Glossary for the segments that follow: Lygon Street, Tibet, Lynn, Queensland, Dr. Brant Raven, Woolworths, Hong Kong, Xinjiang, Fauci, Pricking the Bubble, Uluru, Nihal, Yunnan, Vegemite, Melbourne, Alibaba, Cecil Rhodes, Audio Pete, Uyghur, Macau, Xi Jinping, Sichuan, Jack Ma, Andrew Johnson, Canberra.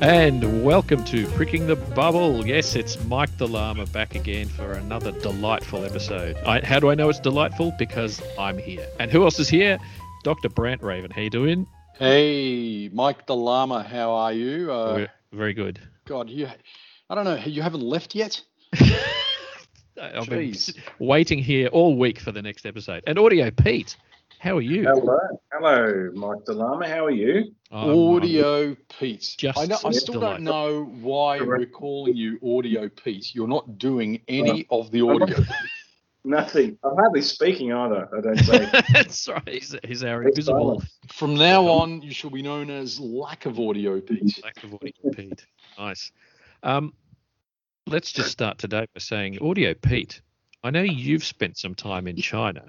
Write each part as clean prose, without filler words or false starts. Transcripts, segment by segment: And welcome to Pricking the Bubble. Yes, it's Mike the Llama back again for another delightful episode. How do I know it's delightful? Because I'm here. And who else is here? Dr. Brant Raven. How you doing? Hey, Mike the Llama. How are you? Very good. God, I don't know. You haven't left yet? I've been waiting here all week for the next episode. And Audio Pete. How are you? Hello, Mike the Llama. How are you? Audio Pete. I still don't know why we're calling you Audio Pete. You're not doing any of the audio. Nothing. I'm hardly speaking either, I don't say. That's right. He's our invisible. From now on, you shall be known as Lack of Audio Pete. Lack of Audio Pete. Nice. Let's just start today by saying, Audio Pete, I know you've spent some time in China.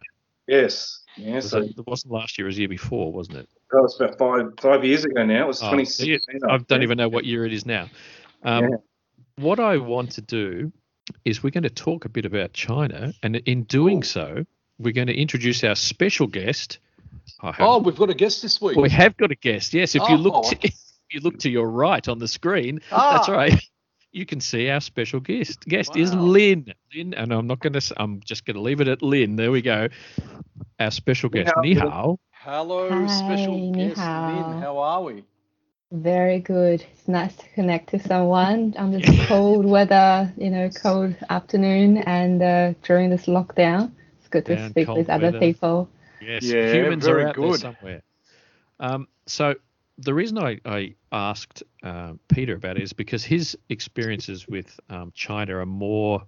Yes. Yeah, so it wasn't last year, it was the year before, wasn't it? Oh, it's about five years ago now. It was 2016. I don't even know what year it is now. What I want to do is we're going to talk a bit about China, and in doing so, we're going to introduce our special guest. We've got a guest this week. We have got a guest, yes. If you look to your right on the screen, that's right. You can see our special guest. Is Lynn. Lynn, and I'm just going to leave it at Lynn. There we go. Our special guest, Nihal. Hello, special guest Lynn. How are we? Very good. It's nice to connect to someone on this cold weather, cold afternoon, and during this lockdown, it's good to speak with other people. Yes, humans are out there somewhere. So the reason I asked Peter about it is because his experiences with China are more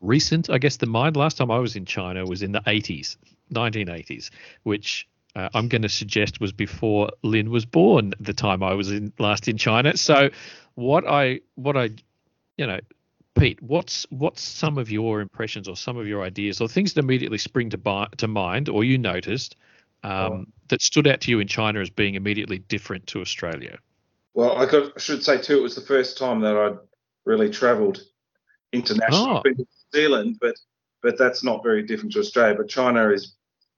recent, I guess, than mine. Last time I was in China was in the 1980s, which I'm going to suggest was before Lynn was born, the time I was last in China. So Pete, what's some of your impressions or some of your ideas or things that immediately spring to mind or you noticed that stood out to you in China as being immediately different to Australia? Well, I should say, too, it was the first time that I'd really travelled internationally. Oh. I've been to New Zealand, but that's not very different to Australia. But China is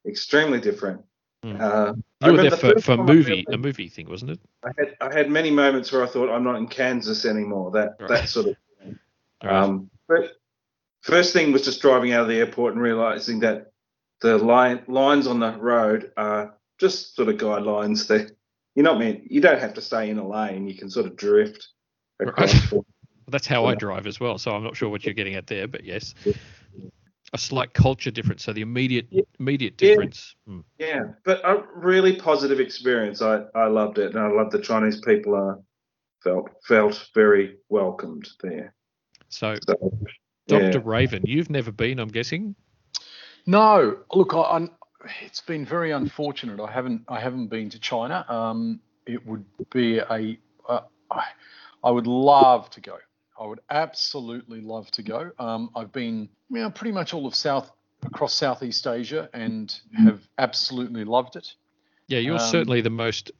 extremely different. Mm. You were there for a movie thing, wasn't it? I had many moments where I thought, I'm not in Kansas anymore, that sort of thing. Right. But first thing was just driving out of the airport and realising that the lines on the road are just sort of guidelines that you don't have to stay in a lane. You can sort of drift across. Right. Well, that's how I drive as well, so I'm not sure what you're getting at there, but yes. A slight culture difference, so the immediate difference. Mm. Yeah, but a really positive experience. I loved it, and I love the Chinese people felt very welcomed there. So Dr. Raven, you've never been, I'm guessing? No, look, it's been very unfortunate. I haven't been to China. It would be I would love to go. I would absolutely love to go. I've been pretty much all of Southeast Asia and have absolutely loved it. Yeah, you're certainly the most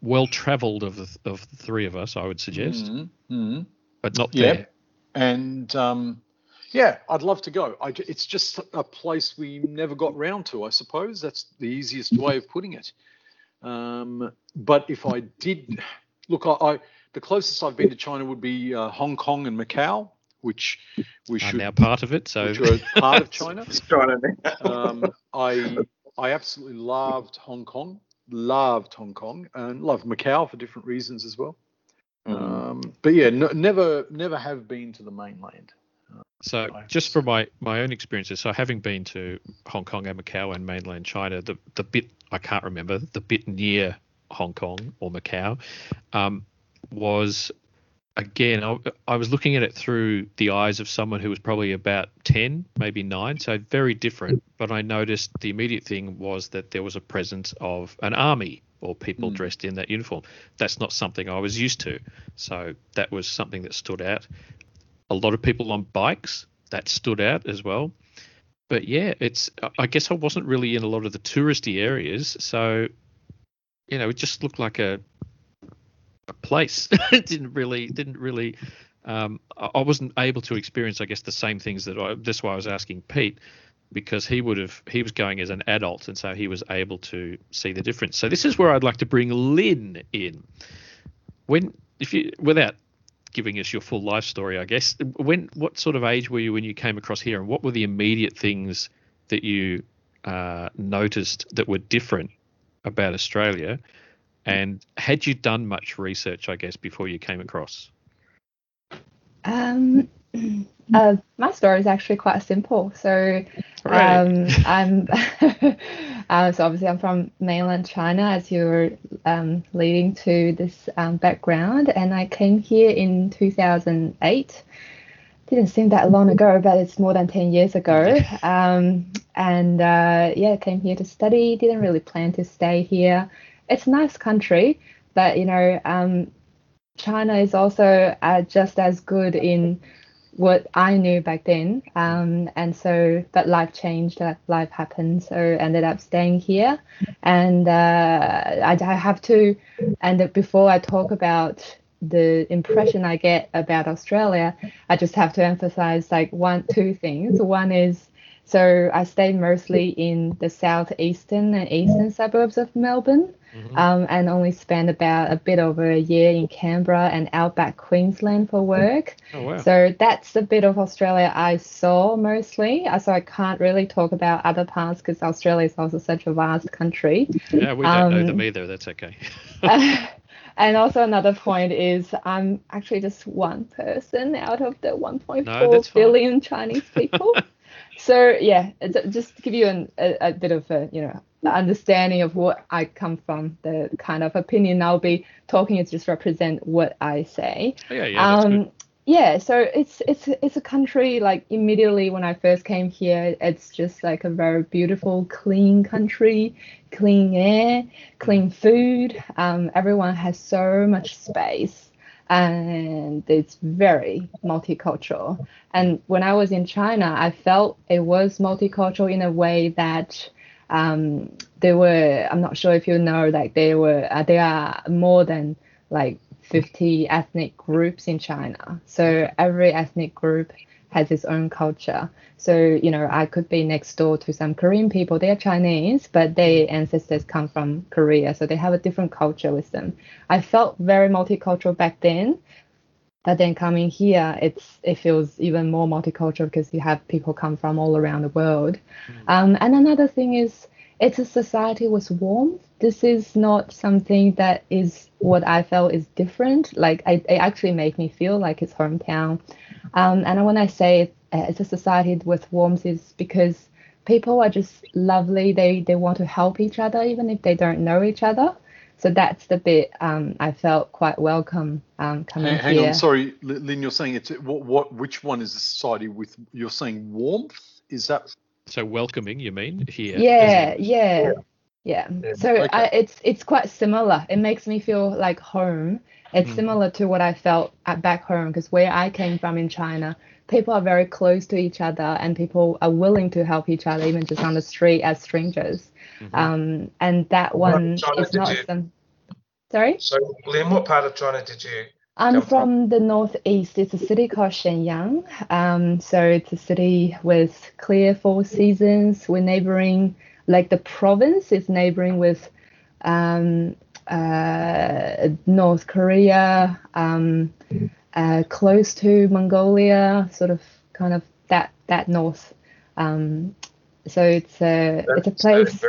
well-travelled of the three of us, I would suggest. Mm-hmm. But not there. And I'd love to go. It's just a place we never got round to, I suppose. That's the easiest way of putting it. But if I did, look, the closest I've been to China would be Hong Kong and Macau, which are now part of it. So which are part of China. I absolutely loved Hong Kong, and loved Macau for different reasons as well. But never have been to the mainland. So just from my own experiences, so having been to Hong Kong and Macau and mainland China, the bit I can't remember, the bit near Hong Kong or Macau was, again, I was looking at it through the eyes of someone who was probably about 10, maybe 9, so very different. But I noticed the immediate thing was that there was a presence of an army or people dressed in that uniform. That's not something I was used to. So that was something that stood out. A lot of people on bikes, that stood out as well. But I guess I wasn't really in a lot of the touristy areas. So, it just looked like a place. It didn't really, I wasn't able to experience, I guess, the same things that's why I was asking Pete, because he was going as an adult. And so he was able to see the difference. So this is where I'd like to bring Lynn in. When if you, without giving us your full life story, I guess, what sort of age were you when you came across here, and what were the immediate things that you noticed that were different about Australia? And had you done much research, I guess, before you came across? My story is actually quite simple. So, so obviously I'm from mainland China, as you were leading to this background, and I came here in 2008. Didn't seem that long ago, but it's more than 10 years ago. Came here to study. Didn't really plan to stay here. It's a nice country, but China is also just as good in what I knew back then. But life changed, life happened. So I ended up staying here. And I have to, and before I talk about the impression I get about Australia, I just have to emphasize two things. One is, so I stayed mostly in the southeastern and eastern suburbs of Melbourne, and only spent about a bit over a year in Canberra and outback Queensland for work. Oh, wow. So that's the bit of Australia I saw mostly. So I can't really talk about other parts because Australia is also such a vast country. Yeah, we don't know them either. That's okay. And also another point is I'm actually just one person out of the 1.4 billion Chinese people. So, yeah, just to give you a bit of a, understanding of what I come from, the kind of opinion I'll be talking is just represent what I say. So it's a country, immediately when I first came here, it's just a very beautiful, clean country, clean air, clean food. Everyone has so much space. And it's very multicultural. And when I was in China, I felt it was multicultural in a way that I'm not sure if you know, there are more than 50 ethnic groups in China. So every ethnic group has its own culture. So, I could be next door to some Korean people. They are Chinese, but their ancestors come from Korea. So they have a different culture with them. I felt very multicultural back then. But then coming here, it feels even more multicultural because you have people come from all around the world. And another thing is, it's a society with warmth. This is not something that is what I felt is different. It actually made me feel like it's hometown. And when I say it's a society with warmth, is because people are just lovely. They want to help each other, even if they don't know each other. So that's the bit I felt quite welcome coming here. Hang on, sorry, Lynn, you're saying it's which one is the society with, you're saying warmth? Is that... So welcoming, you mean, here? Yeah. So okay. It's quite similar. It makes me feel like home. It's similar to what I felt at back home, because where I came from in China, people are very close to each other and people are willing to help each other, even just on the street as strangers. And that one is not... Sorry? So, Lynn, what part of China did you... I'm from the northeast. It's a city called Shenyang. So it's a city with clear 4 seasons. We're neighboring, the province is neighboring with North Korea, close to Mongolia, sort of kind of that north. So it's a place.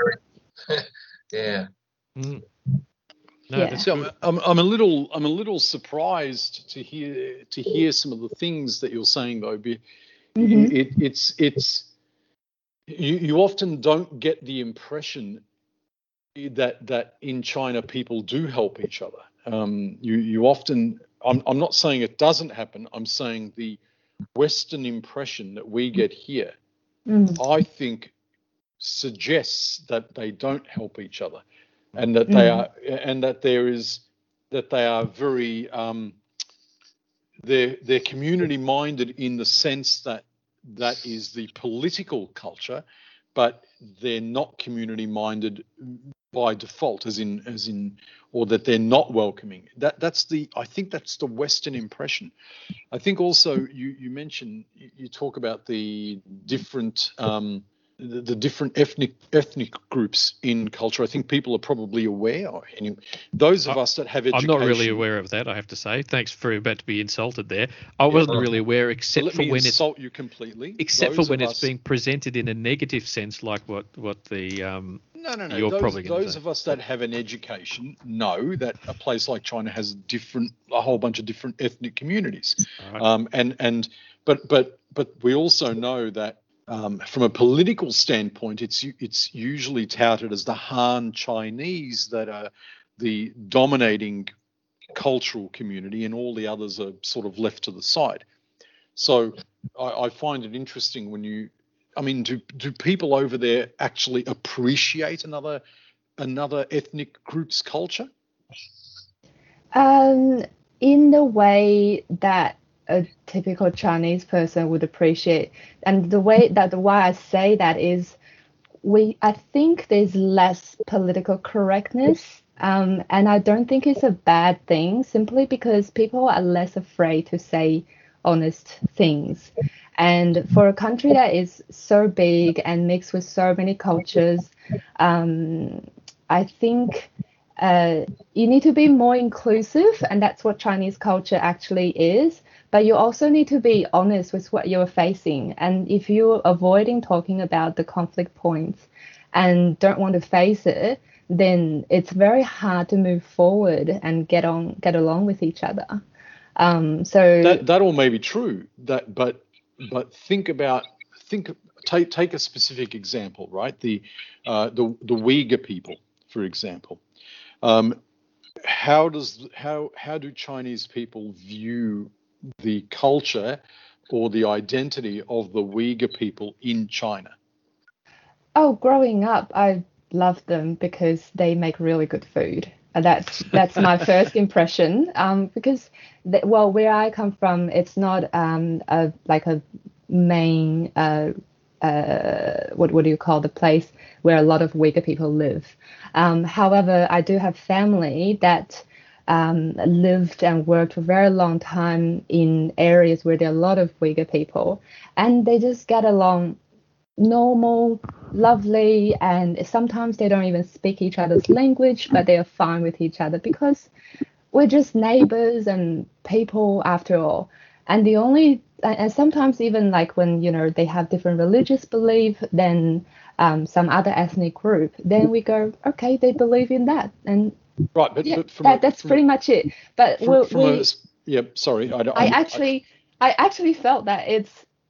Yeah. Mm. I'm a little surprised to hear some of the things that you're saying, though. You often don't get the impression that in China people do help each other. You often, I'm not saying it doesn't happen. I'm saying the Western impression that we get here, I think, suggests that they don't help each other. And that they are, and that there is, that they are very, they're community minded in the sense that is the political culture, but they're not community minded by default, as in, or that they're not welcoming. I think that's the Western impression. I think also you mentioned, you talk about the different the different ethnic groups in culture. I think people are probably aware. Those of us that have education. I'm not really aware of that, I have to say. Thanks for about to be insulted there. I wasn't really aware, except for when it's insult you completely. Except for when it's being presented in a negative sense, like what the no. You're probably going to say. Those of us that have an education know that a place like China has a whole bunch of different ethnic communities, right. But we also know that. From a political standpoint, it's usually touted as the Han Chinese that are the dominating cultural community, and all the others are sort of left to the side. So I find it interesting when do people over there actually appreciate another ethnic group's culture? In the way that a typical Chinese person would appreciate, and the way I say that is, I think there's less political correctness, and I don't think it's a bad thing, simply because people are less afraid to say honest things. And for a country that is so big and mixed with so many cultures, I think you need to be more inclusive, and that's what Chinese culture actually is. But you also need to be honest with what you're facing. And if you're avoiding talking about the conflict points and don't want to face it, then it's very hard to move forward and get along with each other. So that all may be true. But take a specific example, right? The Uyghur people, for example. How do Chinese people view the culture or the identity of the Uyghur people in China? Oh, growing up, I loved them because they make really good food. That's my first impression. Because where I come from, it's not a main what do you call the place where a lot of Uyghur people live. However, I do have family that. Lived and worked for a very long time in areas where there are a lot of Uyghur people, and they just get along normal, lovely, and sometimes they don't even speak each other's language, but they are fine with each other because we're just neighbors and people after all. And sometimes even like when, they have different religious belief than some other ethnic group, then we go, okay, they believe in that. And right, but, yeah, but that's pretty much it. But I actually felt that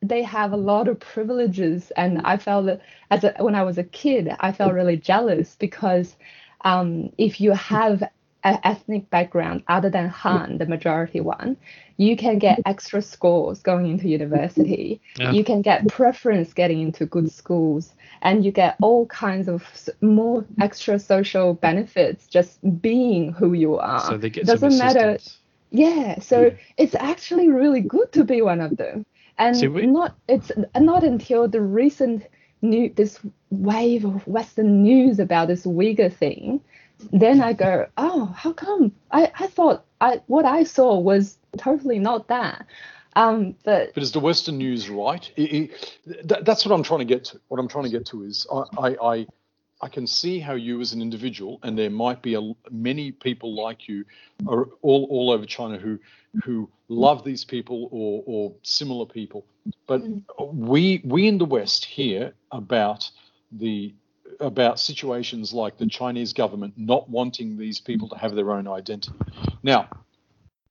they have a lot of privileges, and I felt that when I was a kid, I felt really jealous because if you have an ethnic background other than Han, the majority one, you can get extra scores going into university. Yeah. You can get preference getting into good schools, and you get all kinds of more extra social benefits just being who you are. So they get doesn't some matter. Yeah. So yeah. It's actually really good to be one of them, and it's not until the recent this wave of Western news about this Uyghur thing. Then I go, oh, how come? I thought what I saw was totally not that. But is the Western news right? That's what I'm trying to get to. What I'm trying to get to is I can see how you as an individual, and there might be many people like you are all over China who love these people or similar people. But we in the West hear about situations like the Chinese government not wanting these people to have their own identity. Now,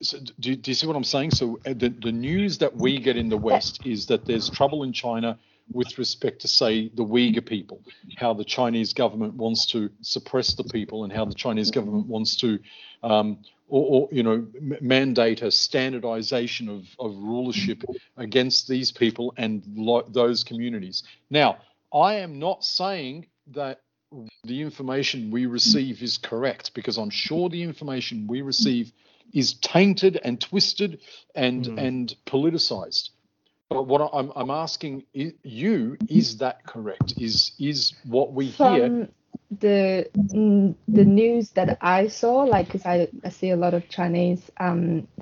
so do you see what I'm saying? So the news that we get in the West is that there's trouble in China with respect to, say, the Uyghur people, how the Chinese government wants to suppress the people and how the Chinese government wants to mandate a standardization of rulership against these people and those communities. Now, I am not saying that the information we receive is correct, because I'm sure the information we receive is tainted and twisted and politicized. But what I'm asking you, is that correct? Is what we hear? The news that I saw, because I see a lot of Chinese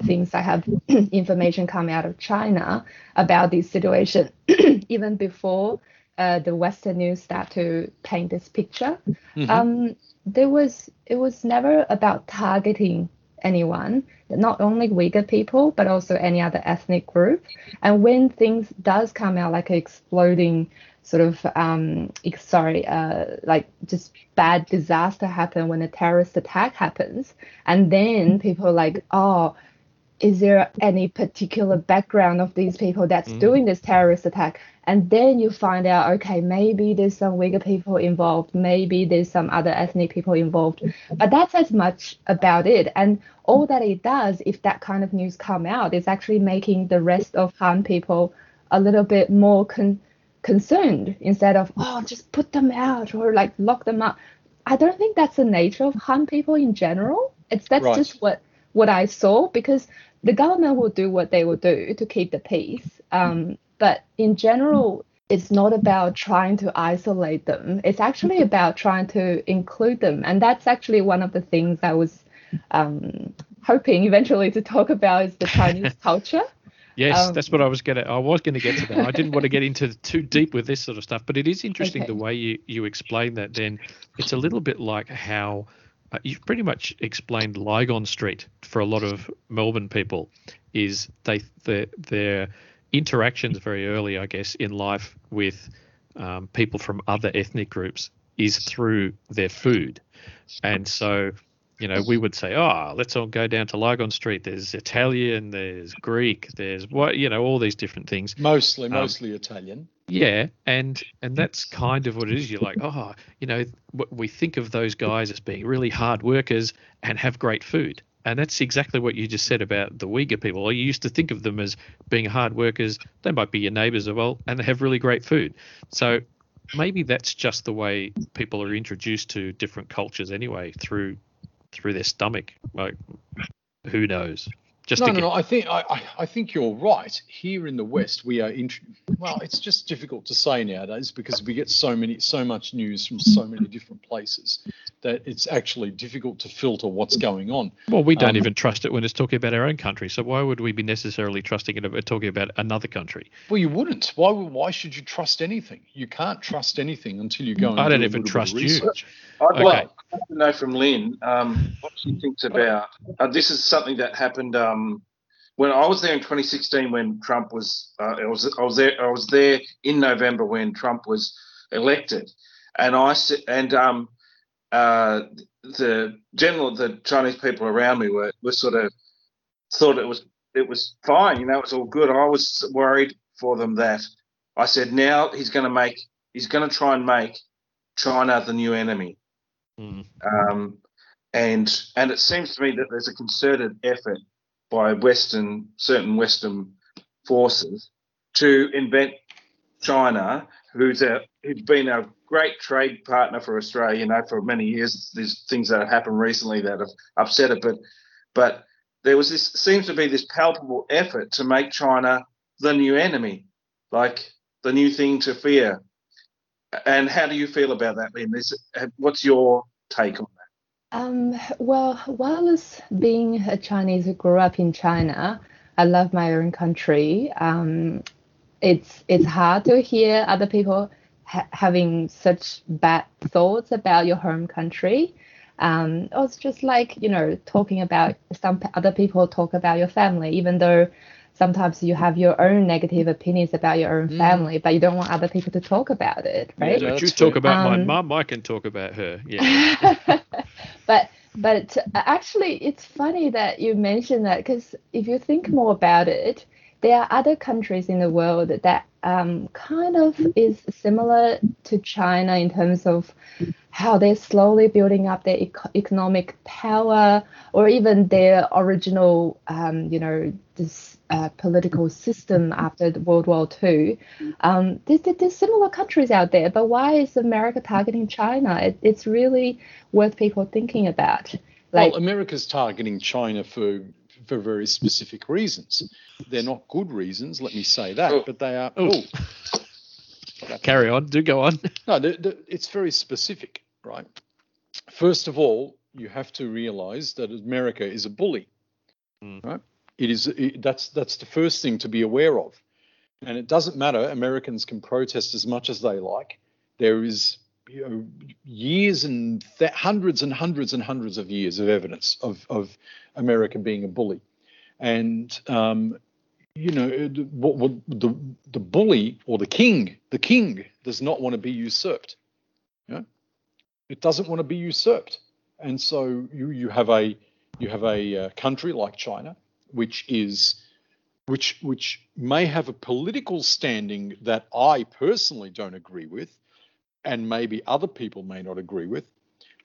things. I have information coming out of China about this situation even before the Western news start to paint this picture. Mm-hmm. It was never about targeting anyone, not only Uyghur people, but also any other ethnic group. And when things does come out like exploding sort of, like just bad disaster happen when a terrorist attack happens, and then people are like, oh, is there any particular background of these people that's doing this terrorist attack? And then you find out, okay, maybe there's some Uyghur people involved, maybe there's some other ethnic people involved. But that's as much about it. And all that it does, if that kind of news come out, is actually making the rest of Han people a little bit more concerned instead of, oh, just put them out or like lock them up. I don't think that's the nature of Han people in general. That's right. Just what I saw, because the government will do what they will do to keep the peace. But in general, it's not about trying to isolate them. It's actually about trying to include them. And that's actually one of the things I was hoping eventually to talk about is the Chinese culture. Yes, that's what I was going to. I was going to get to that. I didn't want to get into too deep with this sort of stuff, but it is interesting the way you explain that. Then it's a little bit like how you've pretty much explained Lygon Street for a lot of Melbourne people. Is their interactions very early, I guess, in life with people from other ethnic groups is through their food, and so. You know, we would say, oh, let's all go down to Lygon Street. There's Italian, there's Greek, there's what, you know, all these different things. Mostly Italian. Yeah, and that's kind of what it is. You're like, oh, you know, we think of those guys as being really hard workers and have great food. And that's exactly what you just said about the Uyghur people. You used to think of them as being hard workers. They might be your neighbors as well, and they have really great food. So maybe that's just the way people are introduced to different cultures anyway through their stomach, like who knows? I think you're right. Here in the West, we are it's just difficult to say nowadays because we get so much news from so many different places that it's actually difficult to filter what's going on. Well, we don't even trust it when it's talking about our own country, so why would we be necessarily trusting it if it's talking about another country? Well, you wouldn't. Why should you trust anything? You can't trust anything until you go. I don't even trust you. I'd like to know from Lynn what she thinks about. This is something that happened. When I was there in 2016, when Trump was, I was there in November when Trump was elected, and the Chinese people around me were sort of thought it was fine, you know, it's all good. I was worried for them that I said now he's going to try and make China the new enemy, and it seems to me that there's a concerted effort by certain Western forces to invent China, who's been a great trade partner for Australia, you know, for many years. There's things that have happened recently that have upset it, but there was this palpable effort to make China the new enemy, like the new thing to fear. And how do you feel about that, Lynn? What's your take on that? Well, while as being a Chinese who grew up in China, I love my own country. It's hard to hear other people having such bad thoughts about your home country. Or it's just like, you know, talking about some other people talk about your family, even though sometimes you have your own negative opinions about your own family, but you don't want other people to talk about it, right? Yeah, don't you talk about my mum, I can talk about her. Yeah. But actually, it's funny that you mentioned that, because if you think more about it, there are other countries in the world that kind of is similar to China in terms of how they're slowly building up their economic power, or even their original, political system after World War II. There's similar countries out there, but why is America targeting China? It's really worth people thinking about. Like, well, America's targeting China for very specific reasons. They're not good reasons, let me say that, but they are. Oh. Carry on, do go on. No, it's very specific, right? First of all, you have to realize that America is a bully, right? That's the first thing to be aware of. And it doesn't matter. Americans can protest as much as they like. There is, you know, years and hundreds and hundreds and hundreds of years of evidence of America being a bully. And, you know, the bully or the king does not want to be usurped. You know? It doesn't want to be usurped. And so you have a country like China, which may have a political standing that I personally don't agree with, and maybe other people may not agree with,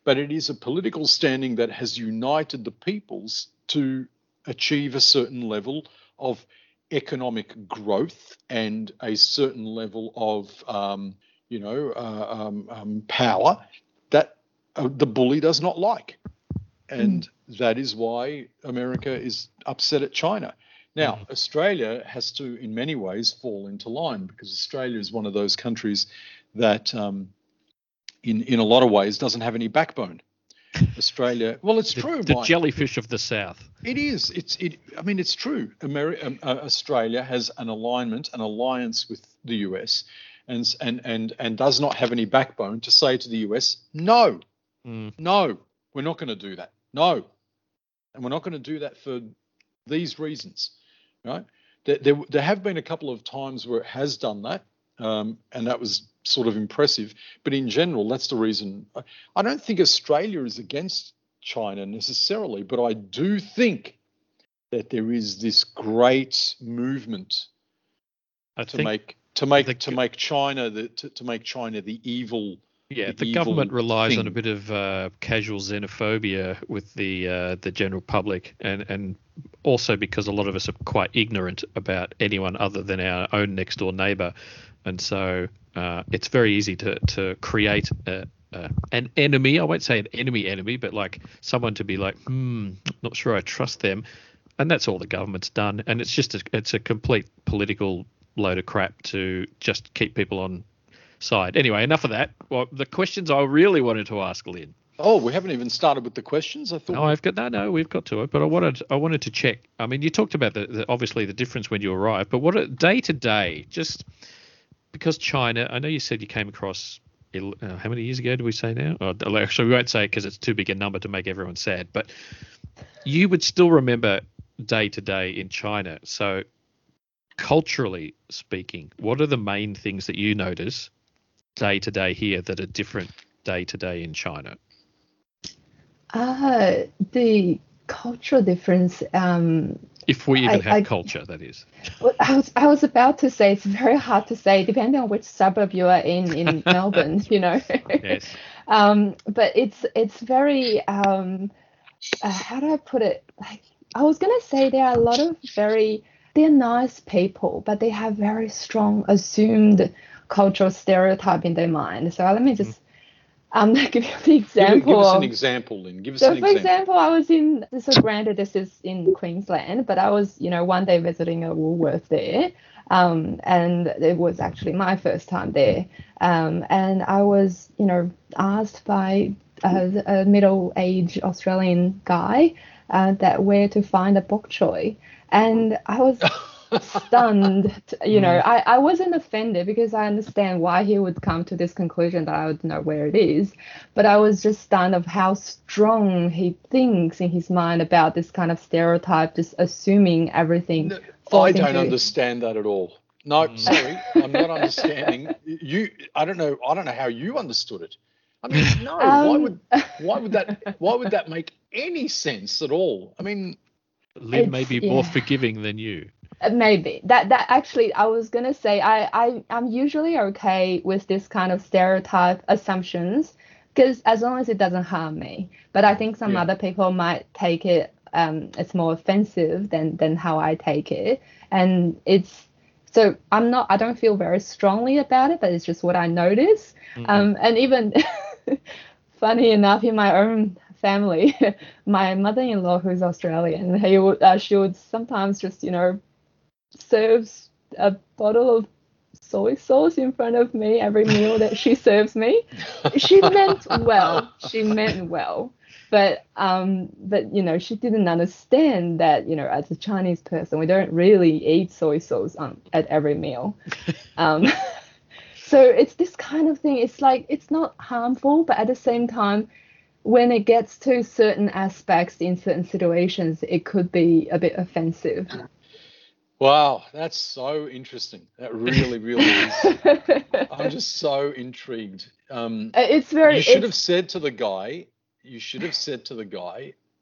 but it is a political standing that has united the peoples to achieve a certain level of economic growth and a certain level of power that the bully does not like. And that is why America is upset at China. Now, Australia has to, in many ways, fall into line, because Australia is one of those countries that, in a lot of ways, doesn't have any backbone. Australia, well, it's true. The jellyfish of the South. It is. I mean, it's true. Australia has an alliance with the US, and does not have any backbone to say to the US, no, we're not going to do that. No, and we're not going to do that for these reasons, right? There have been a couple of times where it has done that, and that was sort of impressive. But in general, that's the reason. I don't think Australia is against China necessarily, but I do think that there is this great movement to make China the evil. Yeah, the government relies on a bit of casual xenophobia with the general public, and also because a lot of us are quite ignorant about anyone other than our own next door neighbour, and so it's very easy to create an enemy. I won't say an enemy, but like someone to be like, not sure I trust them, and that's all the government's done, and it's just it's a complete political load of crap to just keep people on side. Anyway, enough of that. Well, the questions I really wanted to ask Lynn. Oh, we haven't even started with the questions. I thought. No, we've got to it. But I wanted to check. I mean, you talked about the obviously the difference when you arrived, but what day to day? Just because China, I know you said you came across. How many years ago do we say now? Oh, actually, we won't say because it's too big a number to make everyone sad. But you would still remember day to day in China. So culturally speaking, what are the main things that you notice day to day here that are different day to day in China? The cultural difference. If we even have culture, that is. Well, I was about to say it's very hard to say, depending on which suburb you are in Melbourne, you know. Yes. But it's very how do I put it? Like I was gonna say there are a lot of they're nice people, but they have very strong assumed cultural stereotype in their mind. So let me just give you the example. Give us an example, Lynn. For example, I was granted this is in Queensland, but I was, one day visiting a Woolworth there, and it was actually my first time there. And I was, asked by a middle-aged Australian guy that where to find a bok choy. And I was... stunned, I wasn't offended because I understand why he would come to this conclusion that I would know where it is, but I was just stunned of how strong he thinks in his mind about this kind of stereotype, just assuming everything. No, I don't understand that at all. No, sorry, I'm not understanding you. I don't know how you understood it. I mean, no, why would that make any sense at all? I mean, Lynn may be more forgiving than you. Maybe that actually I was going to say I'm usually okay with this kind of stereotype assumptions because as long as it doesn't harm me. But I think some other people might take it. It's more offensive than how I take it. And it's so I don't feel very strongly about it, but it's just what I notice. Mm-hmm. And even funny enough, in my own family, my mother-in-law, who's Australian, she would sometimes just, serves a bottle of soy sauce in front of me every meal that she serves me. She meant well. But you know, she didn't understand that, you know, as a Chinese person, we don't really eat soy sauce at every meal. So it's this kind of thing. It's like, it's not harmful, but at the same time, when it gets to certain aspects in certain situations, it could be a bit offensive. Wow, that's so interesting. That really, really is. I'm just so intrigued. You should have said to the guy,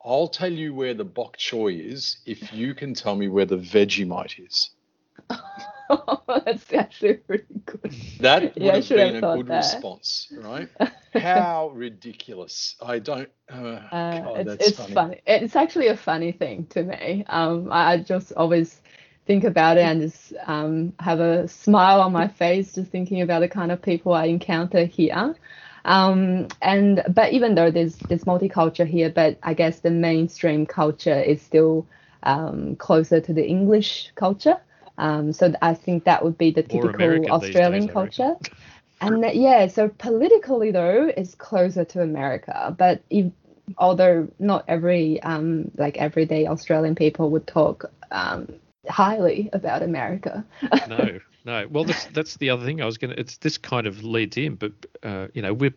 I'll tell you where the bok choy is if you can tell me where the Vegemite is. Oh, that's actually really good. That would have been a good response, right? How ridiculous. I don't... God, that's funny. It's actually a funny thing to me. I just always think about it and just have a smile on my face just thinking about the kind of people I encounter here. But even though there's multicultural here, but I guess the mainstream culture is still closer to the English culture. So I think that would be the typical Australian culture. And so politically, though, it's closer to America. But although not every everyday Australian people would talk highly about America. No. Well, that's the other thing I was going to. It's this kind of leads in, but you know, we're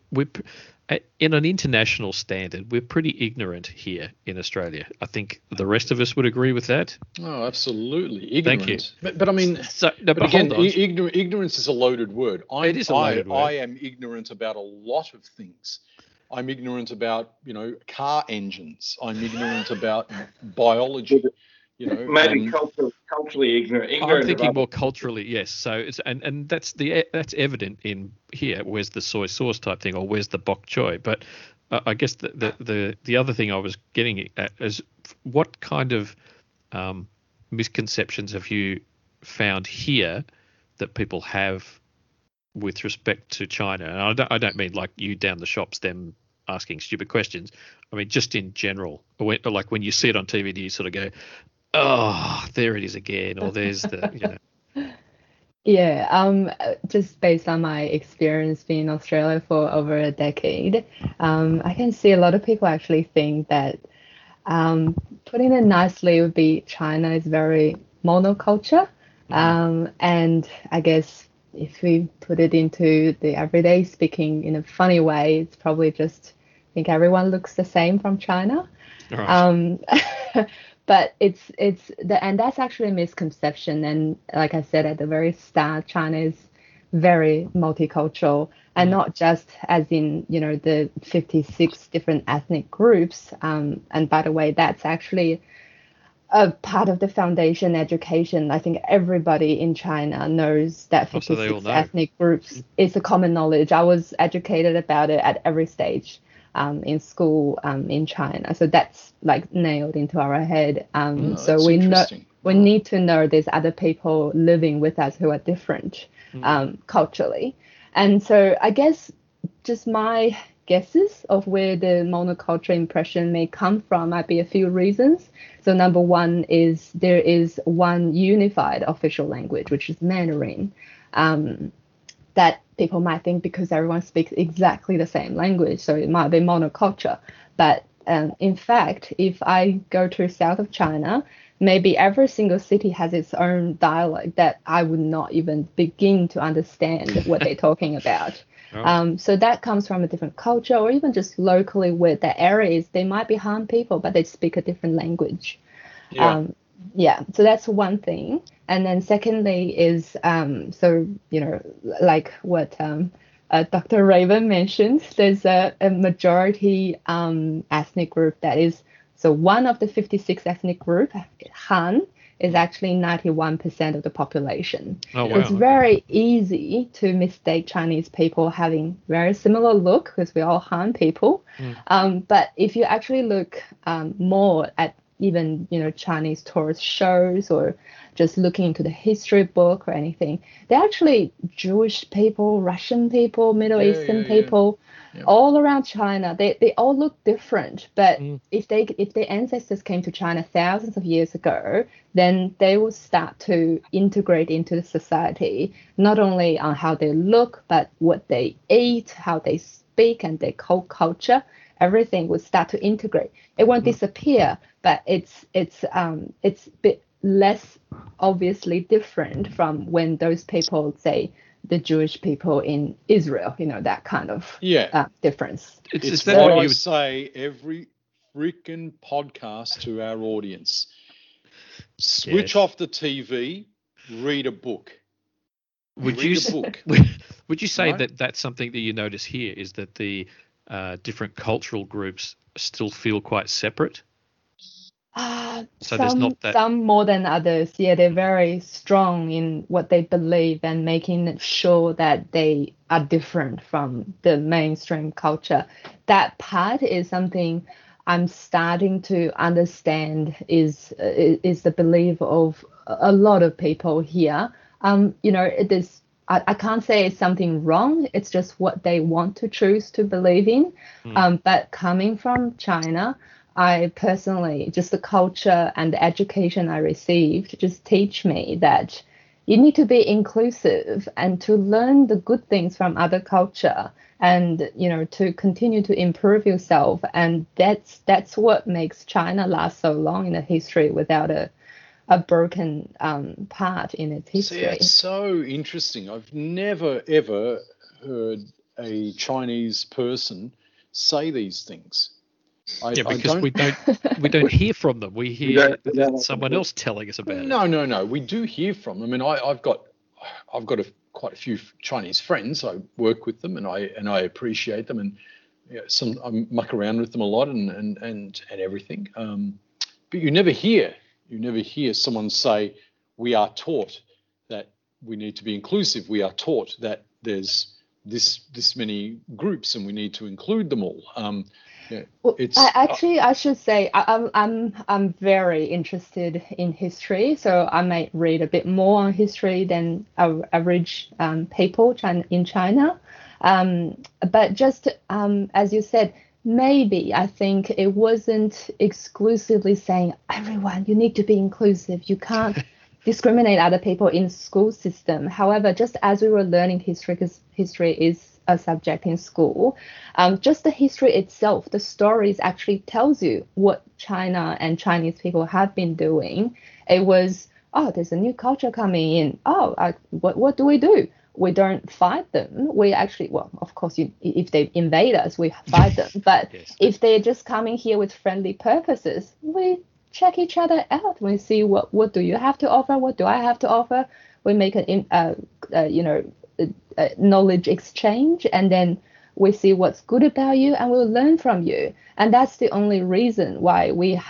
in an international standard, we're pretty ignorant here in Australia. I think the rest of us would agree with that. Oh, absolutely, ignorant. Thank you. But I mean, ignorance is a loaded word. It is a loaded word. I am ignorant about a lot of things. I'm ignorant about car engines. I'm ignorant about biology. Maybe culturally ignorant. I'm thinking more culturally, yes. So it's and that's evident in here. Where's the soy sauce type thing, or where's the bok choy? But I guess the other thing I was getting at is what kind of misconceptions have you found here that people have with respect to China? And I don't mean like you down the shops them asking stupid questions. I mean just in general, like when you see it on TV, do you sort of go, oh, there it is again, or there's the, just based on my experience being in Australia for over a decade, I can see a lot of people actually think that, putting it nicely would be China is very monoculture, and I guess if we put it into the everyday speaking in a funny way, it's probably just, I think everyone looks the same from China. Right. But and that's actually a misconception. And like I said at the very start, China is very multicultural, and not just as in, the 56 different ethnic groups. And by the way, that's actually a part of the foundation education. I think everybody in China knows that 56 ethnic groups is a common knowledge. I was educated about it at every stage. In school in China, so that's like nailed into our head. So we know we need to know there's other people living with us who are different culturally, and so I guess just my guesses of where the monoculture impression may come from might be a few reasons. So number one is there is one unified official language, which is Mandarin, that people might think because everyone speaks exactly the same language, so it might be monoculture. But in fact, if I go to south of China, maybe every single city has its own dialect that I would not even begin to understand what they're talking about. Oh. So that comes from a different culture, or even just locally where the area is, they might be Han people, but they speak a different language. Yeah. So that's one thing. And then secondly is, like what Dr. Raven mentioned, there's a majority ethnic group that is, so one of the 56 ethnic group, Han, is actually 91% of the population. Oh, wow. It's very easy to mistake Chinese people having very similar look because we're all Han people. But if you actually look more at even, Chinese tourist shows or just looking into the history book or anything, they're actually Jewish people, Russian people, Middle Eastern people all around China. They all look different. But if their ancestors came to China thousands of years ago, then they will start to integrate into the society, not only on how they look, but what they eat, how they speak, and their whole culture. everything would start to integrate. It won't disappear, but it's a bit less obviously different from when those people say the Jewish people in Israel, you know, that kind of difference. It's what you say every freaking podcast to our audience. Switch off the TV, read a book. Would you say that that's something that you notice here, is that the different cultural groups still feel quite separate? So there's not that... Some more than others. Yeah, they're very strong in what they believe and making sure that they are different from the mainstream culture. That part is something I'm starting to understand is the belief of a lot of people here. You know, it is, I can't say it's something wrong. It's just what they want to choose to believe in. But coming from China, I personally, just the culture and the education I received just teach me that you need to be inclusive and to learn the good things from other culture and, you know, to continue to improve yourself. And that's what makes China last so long in the history without a broken part in its history. See, it's so interesting. I've never, ever heard a Chinese person say these things. Because we don't hear from them. We hear someone else telling us about it. No. We do hear from them. I mean, I've got quite a few Chinese friends. I work with them, and I appreciate them, and I muck around with them a lot, and everything. But you never hear someone say, "We are taught that we need to be inclusive. We are taught that there's this many groups, and we need to include them all." I should say I'm very interested in history, so I might read a bit more on history than our average people in China. But just as you said, maybe I think it wasn't exclusively saying everyone, you need to be inclusive, you can't discriminate other people in school system. However, just as we were learning history, because history is a subject in school, just the history itself, the stories actually tells you what China and Chinese people have been doing. It was, there's a new culture coming in. What do? We don't fight them. We actually, of course, if they invade us, we fight them. But if they're just coming here with friendly purposes, we check each other out. We see what do you have to offer? What do I have to offer? We make an, knowledge exchange, and then we see what's good about you, and we'll learn from you. And that's the only reason why we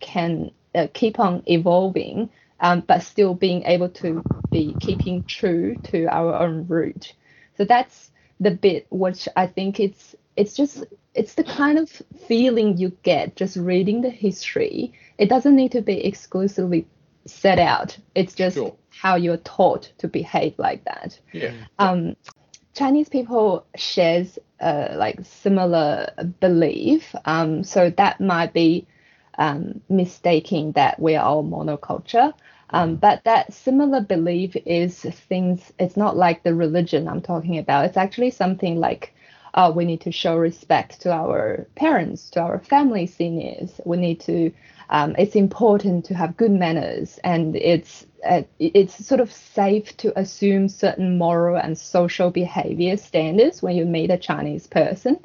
can keep on evolving, but still being able to be keeping true to our own root. So that's the bit which I think it's the kind of feeling you get just reading the history. It doesn't need to be exclusively set out. It's just how you're taught to behave like that. Chinese people shares similar belief, so that might be mistaking that we are all monoculture, but that similar belief is things, it's not like the religion I'm talking about. It's actually something like we need to show respect to our parents, to our family seniors. We need to, it's important to have good manners, and it's sort of safe to assume certain moral and social behavior standards when you meet a Chinese person.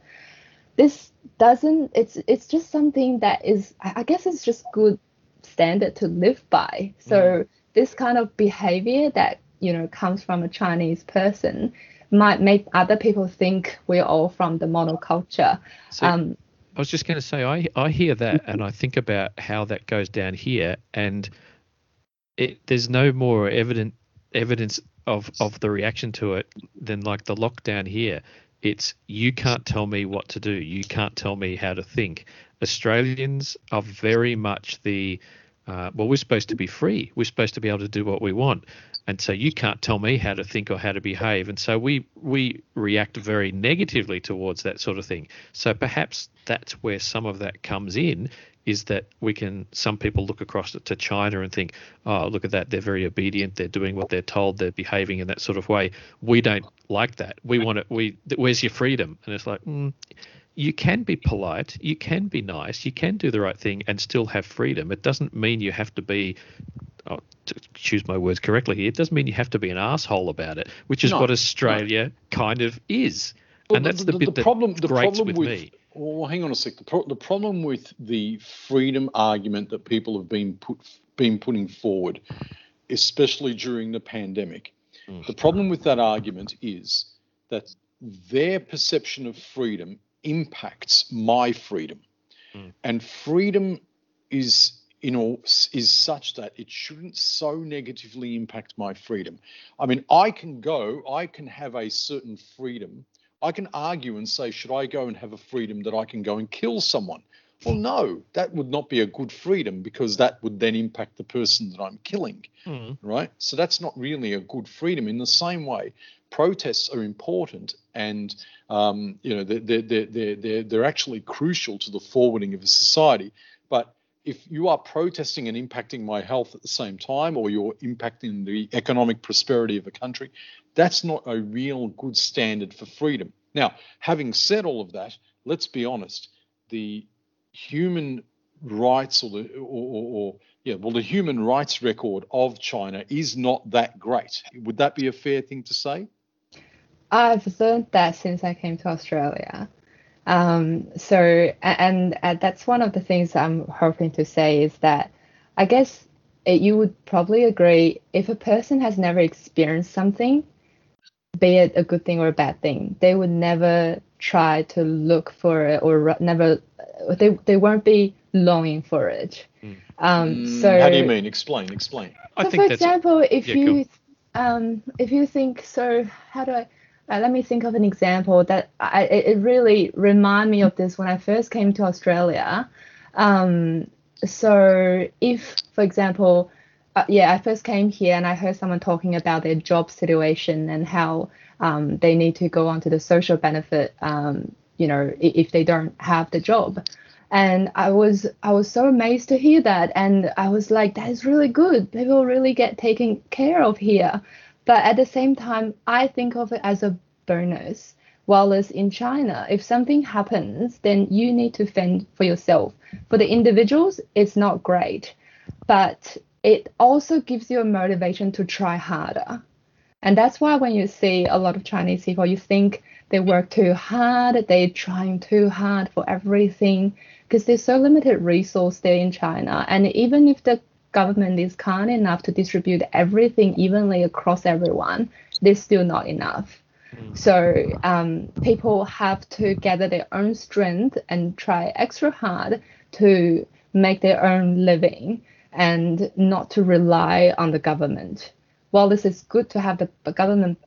This doesn't, it's just something that is, I guess it's just good standard to live by. So this kind of behavior that, you know, comes from a Chinese person might make other people think we're all from the monoculture. So I was just going to say, I hear that and I think about how that goes down here, and there's no more evidence of the reaction to it than like the lockdown here. It's, you can't tell me what to do. You can't tell me how to think. Australians are very much the, we're supposed to be free. We're supposed to be able to do what we want. And so you can't tell me how to think or how to behave. And so we react very negatively towards that sort of thing. So perhaps that's where some of that comes in, is that some people look across to China and think, look at that, they're very obedient, they're doing what they're told, they're behaving in that sort of way. We don't like that. We want it. Where's your freedom? And it's like, you can be polite, you can be nice, you can do the right thing and still have freedom. It doesn't mean you have to be, to choose my words correctly here, it doesn't mean you have to be an asshole about it, which is what Australia kind of is. Well, and that's the problem with me. Well, hang on a sec. The problem with the freedom argument that people have been putting forward, especially during the pandemic, the problem with that argument is that their perception of freedom impacts my freedom, and freedom is such that it shouldn't so negatively impact my freedom. I mean, I can have a certain freedom. I can argue and say, should I go and have a freedom that I can go and kill someone? Well, no, that would not be a good freedom because that would then impact the person that I'm killing, right? So that's not really a good freedom. In the same way, protests are important and, they're actually crucial to the forwarding of a society. But if you are protesting and impacting my health at the same time, or you're impacting the economic prosperity of a country, that's not a real good standard for freedom. Now, having said all of that, let's be honest, the human rights the human rights record of China is not that great. Would that be a fair thing to say? I've learned that since I came to Australia. So that's one of the things I'm hoping to say is that I guess you would probably agree if a person has never experienced something, be it a good thing or a bad thing, they would never try to look for it or never they won't be longing for it. So how do you mean? Explain. So I think for example, if you think so, how do I? Let me think of an example that it really reminded me of this when I first came to Australia. So if, for example, I first came here and I heard someone talking about their job situation and how they need to go on to the social benefit, if they don't have the job. And I was so amazed to hear that. And I was like, that is really good. People really get taken care of here. But at the same time, I think of it as a bonus. While it's in China, if something happens, then you need to fend for yourself. For the individuals, it's not great. But it also gives you a motivation to try harder. And that's why when you see a lot of Chinese people, you think they work too hard, they're trying too hard for everything, because there's so limited resource there in China. And even if the government is kind enough to distribute everything evenly across everyone, there's still not enough. So people have to gather their own strength and try extra hard to make their own living and not to rely on the government. While this is good to have the government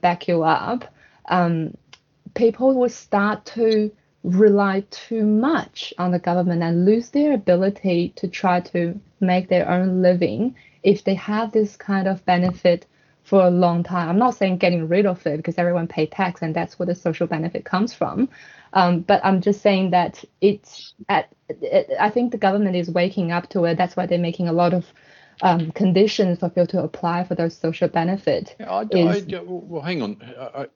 back you up, people will start to rely too much on the government and lose their ability to try to make their own living if they have this kind of benefit for a long time. I'm not saying getting rid of it because everyone pays tax and that's where the social benefit comes from. But I'm just saying that I think the government is waking up to it. That's why they're making a lot of conditions for people to apply for those social benefits. Hang on.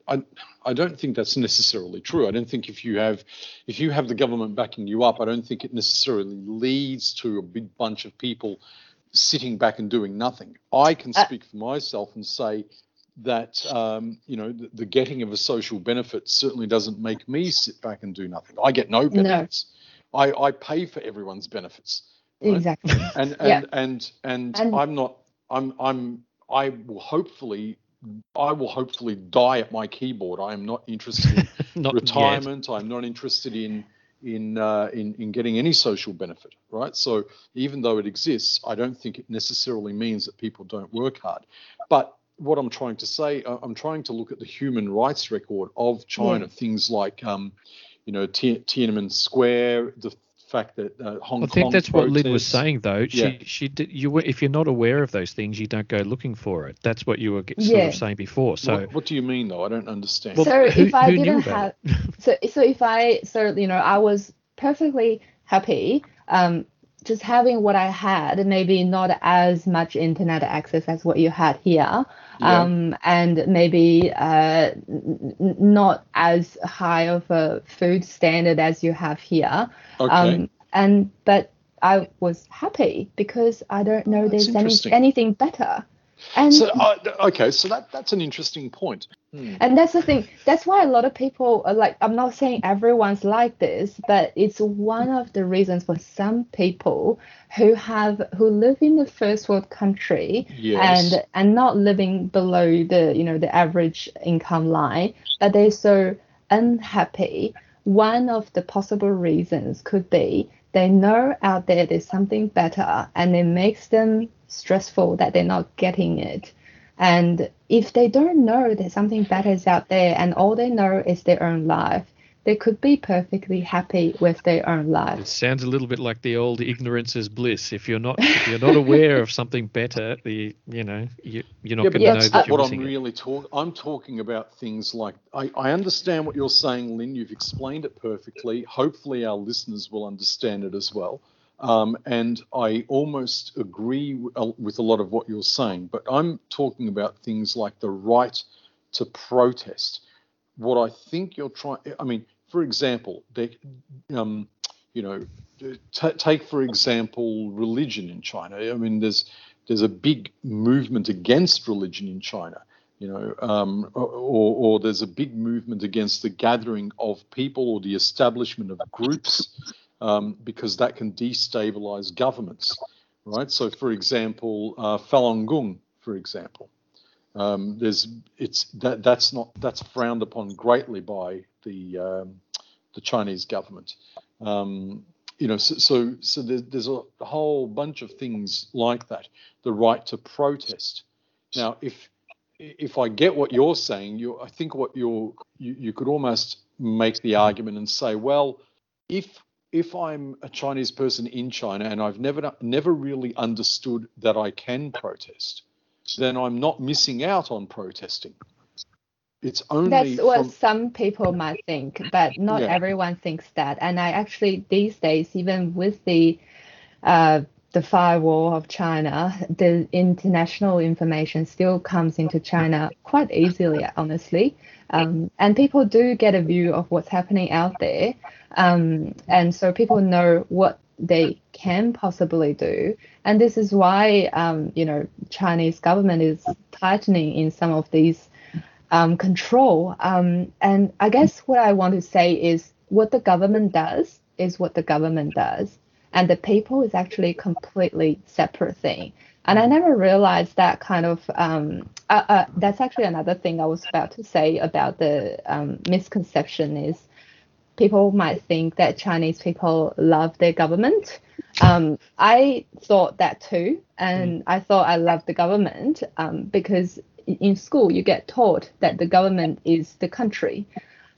I don't think that's necessarily true. I don't think if you have the government backing you up, I don't think it necessarily leads to a big bunch of people sitting back and doing nothing. I can speak for myself and say that the getting of a social benefit certainly doesn't make me sit back and do nothing. I get no benefits. No. I pay for everyone's benefits. Right? Exactly. And I will hopefully die at my keyboard. I am not interested in retirement. Yet. I'm not interested in getting any social benefit, right? So even though it exists, I don't think it necessarily means that people don't work hard. But what I'm trying to say, I'm trying to look at the human rights record of China, things like Tiananmen Square, the fact that Hong Kong. I think that's protests. What Lynn was saying, though. She did. If you're not aware of those things, you don't go looking for it. That's what you were sort of saying before. So what do you mean, though? I don't understand. Well, I was perfectly happy just having what I had, maybe not as much internet access as what you had here, yeah. And maybe not as high of a food standard as you have here. Okay. But I was happy because I don't know there's anything better. And so, that's an interesting point. Hmm. And that's the thing. That's why a lot of people are like, I'm not saying everyone's like this, but it's one of the reasons for some people who live in the first world country, yes. and not living below the average income line, but they're so unhappy. One of the possible reasons could be they know out there there's something better, and it makes them stressful that they're not getting it. And if they don't know that something better is out there and all they know is their own life, they could be perfectly happy with their own life. It sounds a little bit like the old ignorance is bliss. If you're not aware of something better, you're not going to know that you're missing it. I'm talking about things like I understand what you're saying, Lynn. You've explained it perfectly. Hopefully our listeners will understand it as well. And I almost agree with a lot of what you're saying, but I'm talking about things like the right to protest. What I think you're for example, take for example religion in China. I mean, there's a big movement against religion in China, or there's a big movement against the gathering of people or the establishment of groups. Because that can destabilize governments, right? So, for example, Falun Gong, for example, that's frowned upon greatly by the Chinese government. So there's a whole bunch of things like that. The right to protest. Now, if I get what you're saying, I think you could almost make the argument and say, well, if I'm a Chinese person in China and I've never really understood that I can protest, then I'm not missing out on protesting. That's what some people might think, but not everyone thinks that. And I actually, these days, even with the firewall of China, the international information still comes into China quite easily, honestly. And people do get a view of what's happening out there. And so people know what they can possibly do. And this is why, Chinese government is tightening in some of these control. And I guess what I want to say is what the government does is what the government does. And the people is actually a completely separate thing. And I never realized that kind of that's actually another thing I was about to say about the misconception is people might think that Chinese people love their government. I thought that too. And I thought I loved the government because in school you get taught that the government is the country.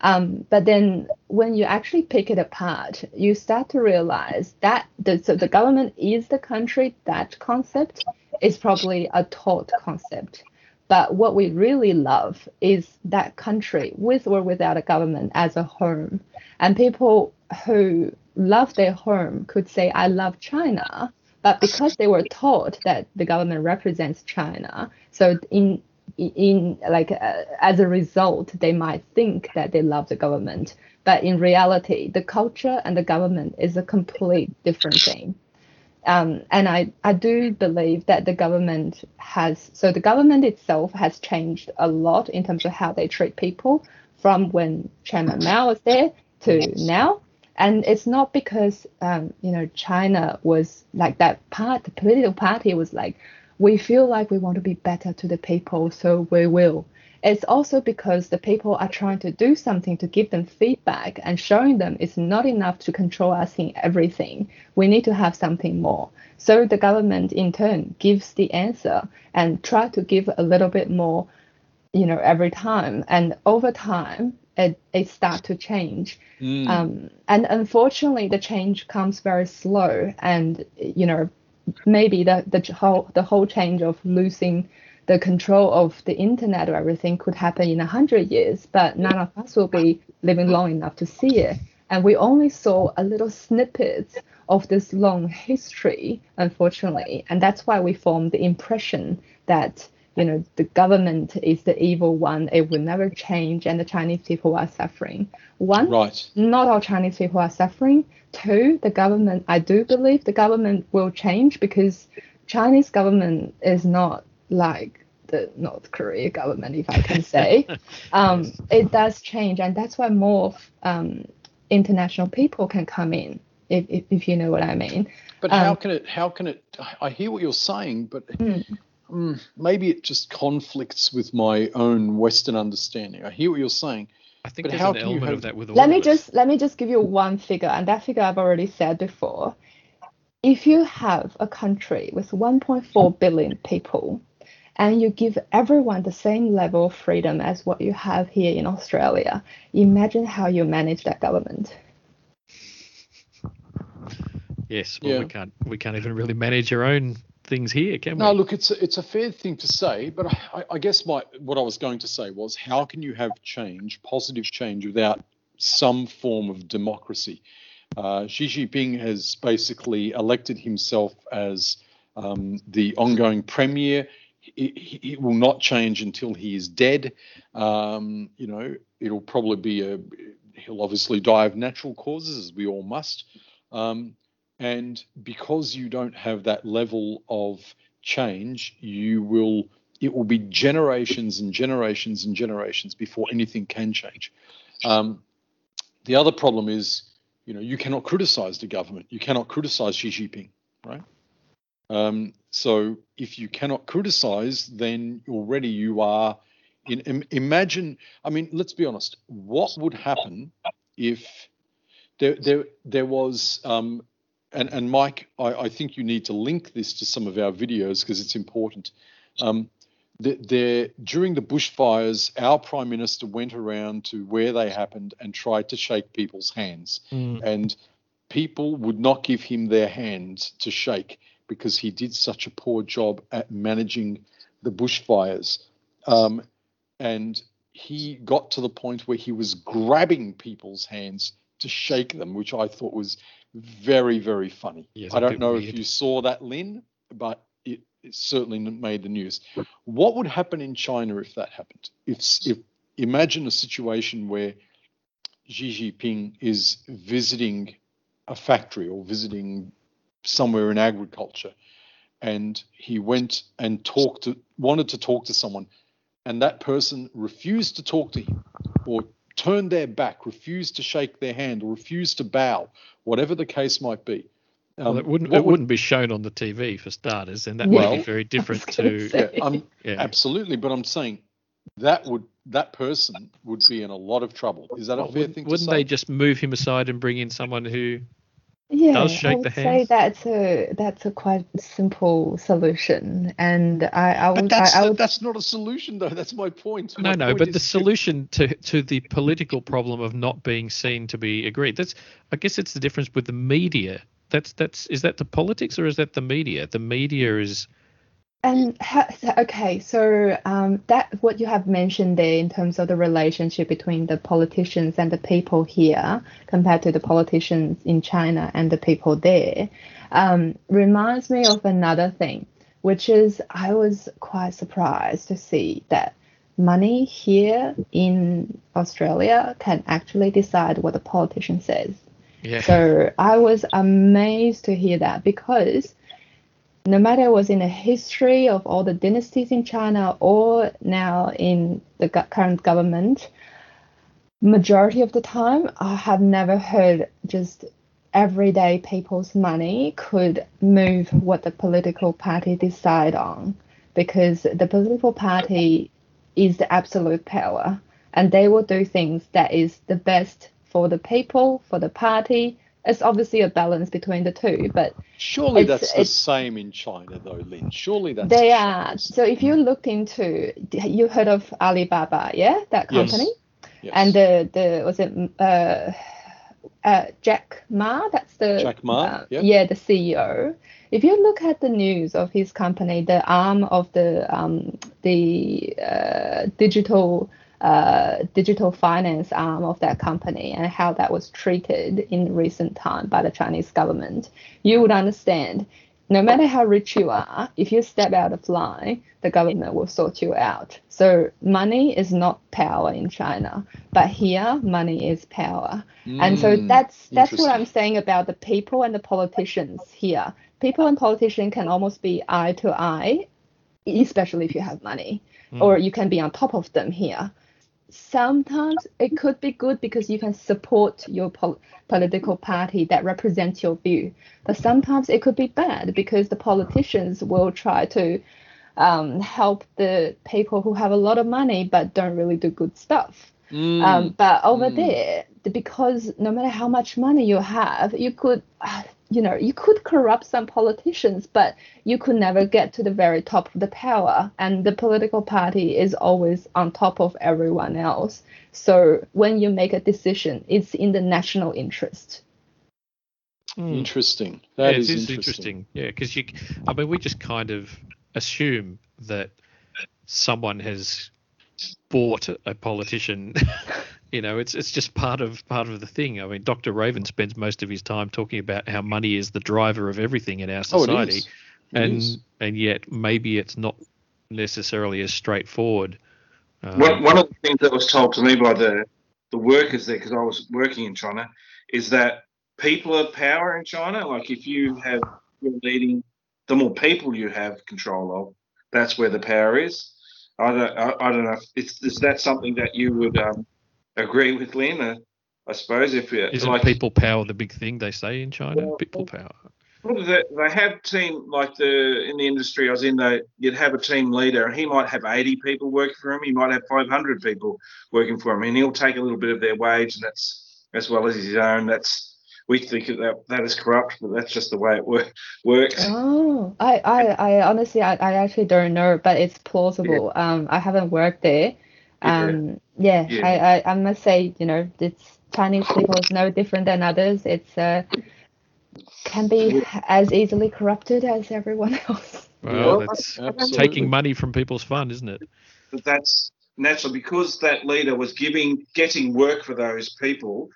But then when you actually pick it apart, you start to realize that the government is the country, that concept is probably a taught concept. But what we really love is that country with or without a government as a home. And people who love their home could say, I love China, but because they were taught that the government represents China, so as a result, they might think that they love the government, but in reality, the culture and the government is a complete different thing. And I do believe that the government itself has changed a lot in terms of how they treat people from when Chairman Mao was there to now. And it's not because, China was like that part, the political party was like, we feel like we want to be better to the people, so we will. It's also because the people are trying to do something to give them feedback and showing them it's not enough to control us in everything. We need to have something more. So the government, in turn, gives the answer and try to give a little bit more, every time. And over time, it starts to change. And unfortunately, the change comes very slow and, maybe the whole change of losing the control of the internet or everything could happen in 100 years, but none of us will be living long enough to see it. And we only saw a little snippet of this long history, unfortunately. And that's why we formed the impression that, you know, the government is the evil one. It will never change. And the Chinese people are suffering. One, right, not all Chinese people are suffering. Two, the government, I do believe the government will change, because Chinese government is not like the North Korea government, if I can say. It does change. And that's why more international people can come in, if you know what I mean. But how can it I hear what you're saying, but maybe it just conflicts with my own Western understanding. I hear what you're saying. I think there's an element of that with all of us. Let me just give you one figure, and that figure I've already said before. If you have a country with 1.4 billion people and you give everyone the same level of freedom as what you have here in Australia, imagine how you manage that government. Yes, well, yeah. we can't even really manage our own things here, can we? No, look, it's a fair thing to say, but I guess what I was going to say was, how can you have change, positive change, without some form of democracy? Xi Jinping has basically elected himself as the ongoing premier. It will not change until he is dead. You know, it'll probably be he'll obviously die of natural causes, as we all must. And because you don't have that level of change, it will be generations and generations and generations before anything can change. The other problem is, you know, you cannot criticize the government. You cannot criticize Xi Jinping, right? So if you cannot criticize, then already you are imagine, I mean, let's be honest, what would happen if there was, and Mike, I think you need to link this to some of our videos because it's important. During the bushfires, our Prime Minister went around to where they happened and tried to shake people's hands. And people would not give him their hands to shake, because he did such a poor job at managing the bushfires. And he got to the point where he was grabbing people's hands to shake them, which I thought was very, very funny. Yeah, I don't know if you saw that, Lynn, but it certainly made the news. What would happen in China if that happened? If imagine a situation where Xi Jinping is visiting a factory or visiting somewhere in agriculture, and he went and wanted to talk to someone, and that person refused to talk to him, or turned their back, refused to shake their hand, or refused to bow, whatever the case might be. Well, it wouldn't be shown on the TV for starters, and that would be very different to. Yeah. Absolutely, but I'm saying that person would be in a lot of trouble. Is that a fair thing to say? Wouldn't they just move him aside and bring in someone who? Yeah, does shake the hand. I would say that's a quite simple solution, and that's not a solution though. That's my point. But the solution to the political problem of not being seen to be agreed. That's, I guess, it's the difference with the media. Is that the politics or is that the media? The media is. That what you have mentioned there in terms of the relationship between the politicians and the people here compared to the politicians in China and the people there reminds me of another thing, which is I was quite surprised to see that money here in Australia can actually decide what a politician says. Yeah. So I was amazed to hear that, because no matter it was in the history of all the dynasties in China or now in the current government, majority of the time, I have never heard just everyday people's money could move what the political party decide on, because the political party is the absolute power and they will do things that is the best for the people, for the party. It's obviously a balance between the two, but surely that's the same in China, though, Lynn. Surely that's they are. So if you looked into, you heard of Alibaba, yeah, that company, yes. And the was it Jack Ma? That's the Jack Ma, the CEO. If you look at the news of his company, the arm of the digital digital finance arm of that company and how that was treated in recent time by the Chinese government, you would understand no matter how rich you are, if you step out of line, the government will sort you out. So money is not power in China, but here money is power. And so that's what I'm saying about the people and the politicians here. People and politicians can almost be eye to eye, especially if you have money, or you can be on top of them here. Sometimes it could be good because you can support your political party that represents your view. But sometimes it could be bad because the politicians will try to help the people who have a lot of money but don't really do good stuff. But over there, because no matter how much money you have, you could corrupt some politicians, but you could never get to the very top of the power. And the political party is always on top of everyone else. So when you make a decision, it's in the national interest. Interesting. That is interesting. Yeah, because we just kind of assume that someone has bought a politician. You know, it's just part of the thing. I mean, Dr. Raven spends most of his time talking about how money is the driver of everything in our society. Oh, it is. And yet maybe it's not necessarily as straightforward. One of the things that was told to me by the workers there, because I was working in China, is that people are power in China. Like if you're leading, the more people you have control of, that's where the power is. I don't know. Is that something that you would agree with, Lynn? I suppose if isn't like people power the big thing they say in China? Well, people power. Well, they have team like in the industry I was in. You'd have a team leader, and he might have 80 people working for him. He might have 500 people working for him, and he'll take a little bit of their wage, and that's as well as his own. That's we think that is corrupt, but that's just the way it works. Oh, I honestly actually don't know, but it's plausible. Yeah. I haven't worked there. I must say, you know, it's Chinese people is no different than others. It's can be as easily corrupted as everyone else. Well, that's taking money from people's fund, isn't it? That's natural because that leader was getting work for those people.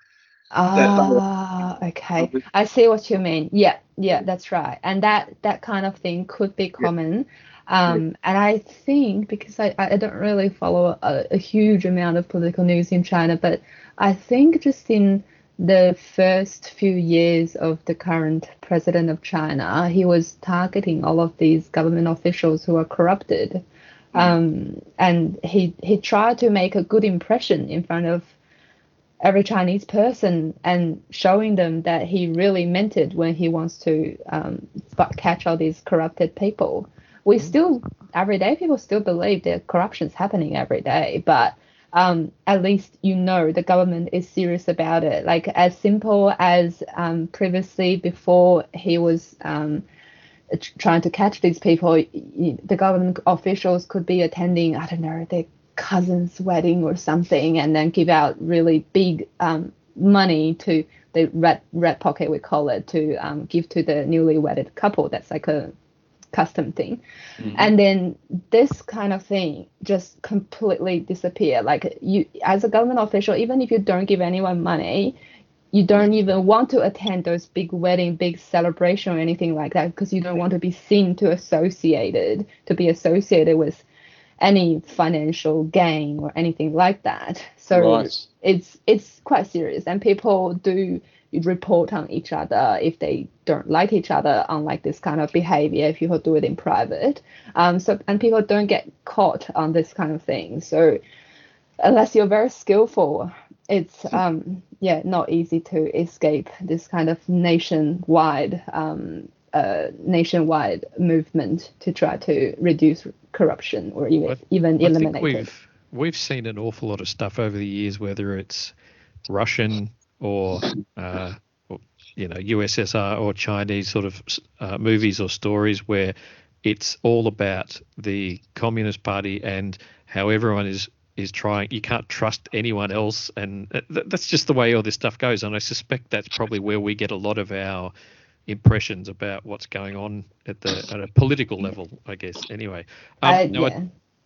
Ah, okay. I see what you mean. Yeah, that's right. And that kind of thing could be common. And I think because I don't really follow a huge amount of political news in China, but I think just in the first few years of the current president of China, he was targeting all of these government officials who are corrupted. And he tried to make a good impression in front of every Chinese person and showing them that he really meant it when he wants to catch all these corrupted people. We still, every day, people still believe that corruption is happening every day. But at least, you know, the government is serious about it. Like as simple as previously before he was trying to catch these people, the government officials could be attending, I don't know, their cousin's wedding or something and then give out really big money to the red pocket, we call it, to give to the newly wedded couple. That's like a custom thing. And then this kind of thing just completely disappear. Like you as a government official, even if you don't give anyone money, you don't even want to attend those big wedding, big celebration or anything like that, because you don't want to be seen to be associated with any financial gain or anything like that. So right. It's quite serious, and people do report on each other if they don't like each other, unlike this kind of behavior if you do it in private. And people don't get caught on this kind of thing. So unless you're very skillful, it's not easy to escape this kind of nationwide movement to try to reduce corruption or even eliminate it. We've seen an awful lot of stuff over the years, whether it's Russian or USSR or Chinese sort of movies or stories where it's all about the Communist Party and how everyone is trying. You can't trust anyone else, and that's just the way all this stuff goes. And I suspect that's probably where we get a lot of our impressions about what's going on at a political level, I guess. Anyway,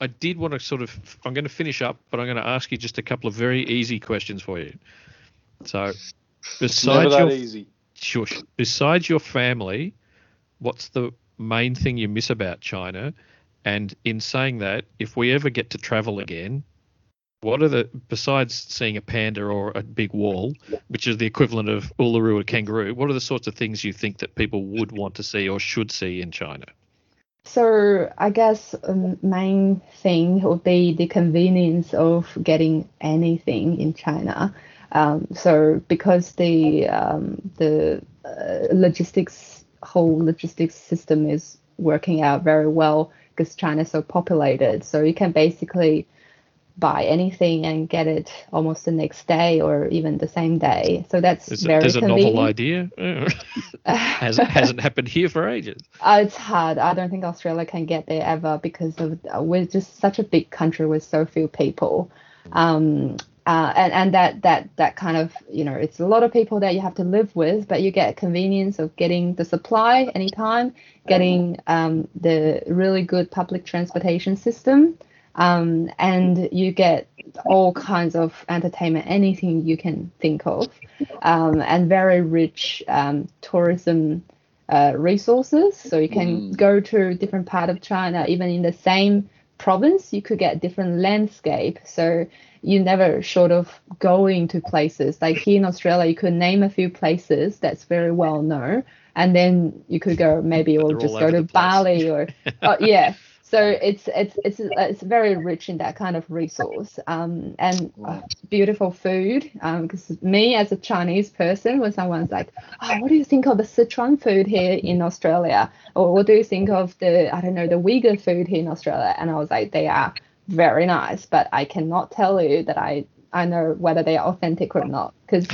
I did want to sort of, I'm going to finish up, but I'm going to ask you just a couple of very easy questions for you. So, besides besides your family, what's the main thing you miss about China? And in saying that, if we ever get to travel again, what are the, besides seeing a panda or a big wall, which is the equivalent of Uluru or kangaroo, what are the sorts of things you think that people would want to see or should see in China? So I guess main thing would be the convenience of getting anything in China. So because the whole logistics system is working out very well because China's so populated, so you can basically buy anything and get it almost the next day or even the same day. So that's a novel idea. Hasn't happened here for ages. It's hard. I don't think Australia can get there ever because we're just such a big country with so few people. And that kind of, you know, it's a lot of people that you have to live with, but you get convenience of getting the supply anytime, getting the really good public transportation system. And you get all kinds of entertainment, anything you can think of, and very rich tourism resources. So you can go to different part of China, even in the same province, you could get different landscape. So you're never short of going to places. Like here in Australia, you could name a few places that's very well known, and then you could go maybe or just go to Bali or yeah. So it's very rich in that kind of resource and beautiful food. Because me as a Chinese person, when someone's like, "Oh, what do you think of the Sichuan food here in Australia?" or "What do you think of the the Uyghur food here in Australia?" and I was like, "They are very nice, but I cannot tell you that I know whether they are authentic or not because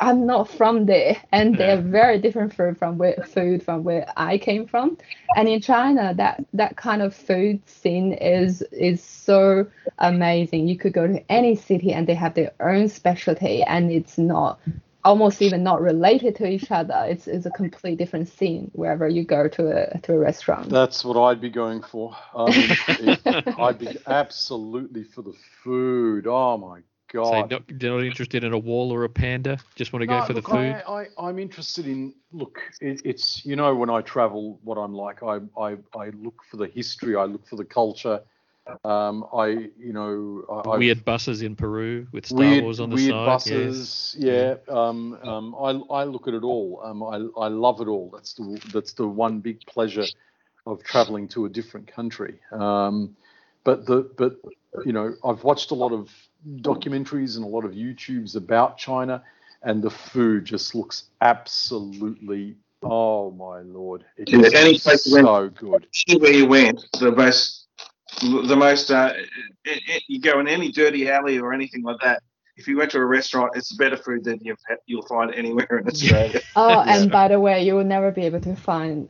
I'm not from there and they're very different from where I came from." And in China, that kind of food scene is so amazing. You could go to any city and they have their own specialty and it's not almost even not related to each other. It's a completely different scene wherever you go to a restaurant. That's what I'd be going for. I'd be absolutely for the food. Oh my God. So you're not interested in a wall or a panda? Just want to go for the food? I'm interested in, it's, when I travel, what I'm like, I look for the history, I look for the culture. Weird buses in Peru with Star Wars on the side. Weird buses, yeah. I look at it all. I love it all. That's the one big pleasure of traveling to a different country. But I've watched a lot of documentaries and a lot of YouTubes about China, and the food just looks absolutely, oh my Lord, it's so good. Where you went, you go in any dirty alley or anything like that. If you went to a restaurant, it's better food than you'll find anywhere in Australia. Oh, and by the way, you will never be able to find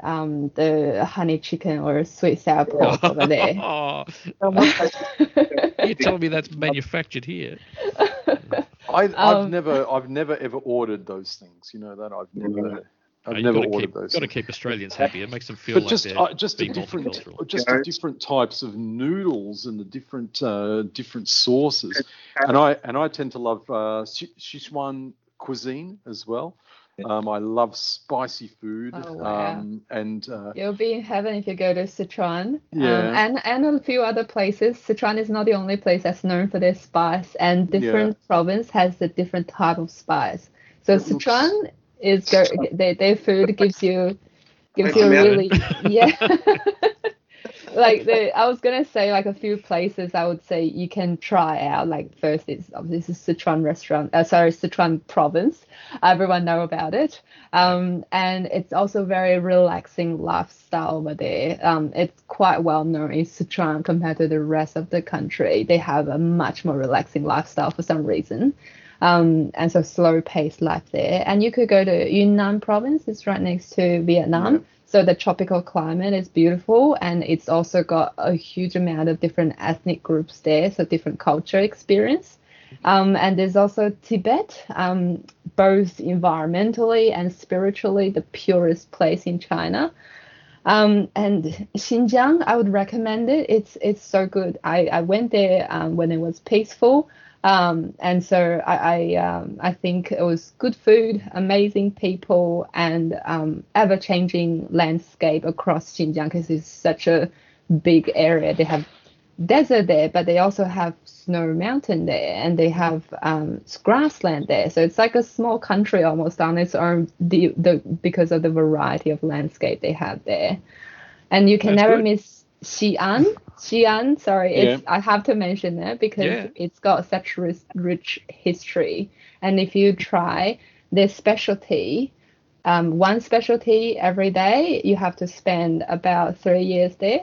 the honey chicken or sweet sour pork over there. You told me that's manufactured here. I've never ever ordered those things. You know that I've never ordered those. You've got to keep Australians happy. It makes them feel like they're the different types of noodles and the different sauces. And I tend to love Sichuan cuisine as well. I love spicy food. Oh, wow. And you'll be in heaven if you go to Sichuan. Yeah. And a few other places. Sichuan is not the only place that's known for their spice, and different province has a different type of spice. So Sichuan is their food gives you really I was gonna say a few places I would say you can try out. First is obviously Sichuan restaurant. Sichuan province. Everyone know about it. And it's also very relaxing lifestyle over there. It's quite well known in Sichuan compared to the rest of the country. They have a much more relaxing lifestyle for some reason. And so slow-paced life there. And you could go to Yunnan province. It's right next to Vietnam. Yeah. So the tropical climate is beautiful, and it's also got a huge amount of different ethnic groups there, so different culture experience. And there's also Tibet, both environmentally and spiritually the purest place in China. And Xinjiang, I would recommend it. It's so good. I went there when it was peaceful. And so I think it was good food, amazing people, and ever-changing landscape across Xinjiang, because it's such a big area. They have desert there, but they also have snow mountain there, and they have grassland there. So it's like a small country almost on its own, because of the variety of landscape they have there. And you can miss Xi'an, sorry, I have to mention that because it's got such rich history. And if you try their specialty, one specialty every day, you have to spend about 3 years there.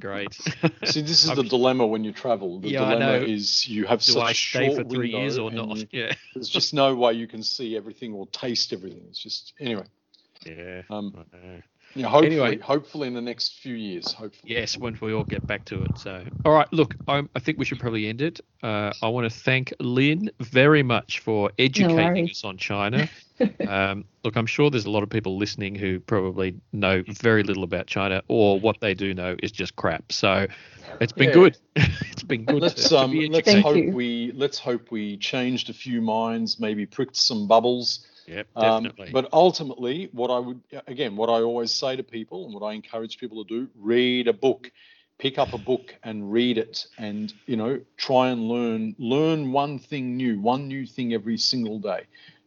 Great. See, this is the dilemma when you travel. The dilemma is you have such a short window. Do I stay for 3 years or not? Yeah. There's just no way you can see everything or taste everything. It's just, anyway. Yeah. Yeah, hopefully in the next few years. Yes, when we all get back to it. So, all right, look, I think we should probably end it. I want to thank Lynn very much for educating us on China. Look, I'm sure there's a lot of people listening who probably know very little about China, or what they do know is just crap. So it's been good. It's been good. Let's hope we changed a few minds, maybe pricked some bubbles. Yep, definitely. But ultimately, what I always say to people and what I encourage people to do, read a book, pick up a book and read it, and, try and learn one new thing every single day,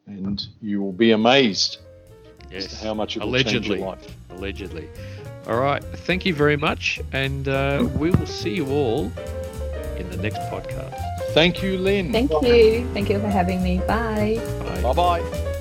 and you will be amazed as to how much it will change your life. Allegedly. All right. Thank you very much. And we will see you all in the next podcast. Thank you, Lynn. Thank you. Thank you for having me. Bye. Bye-bye.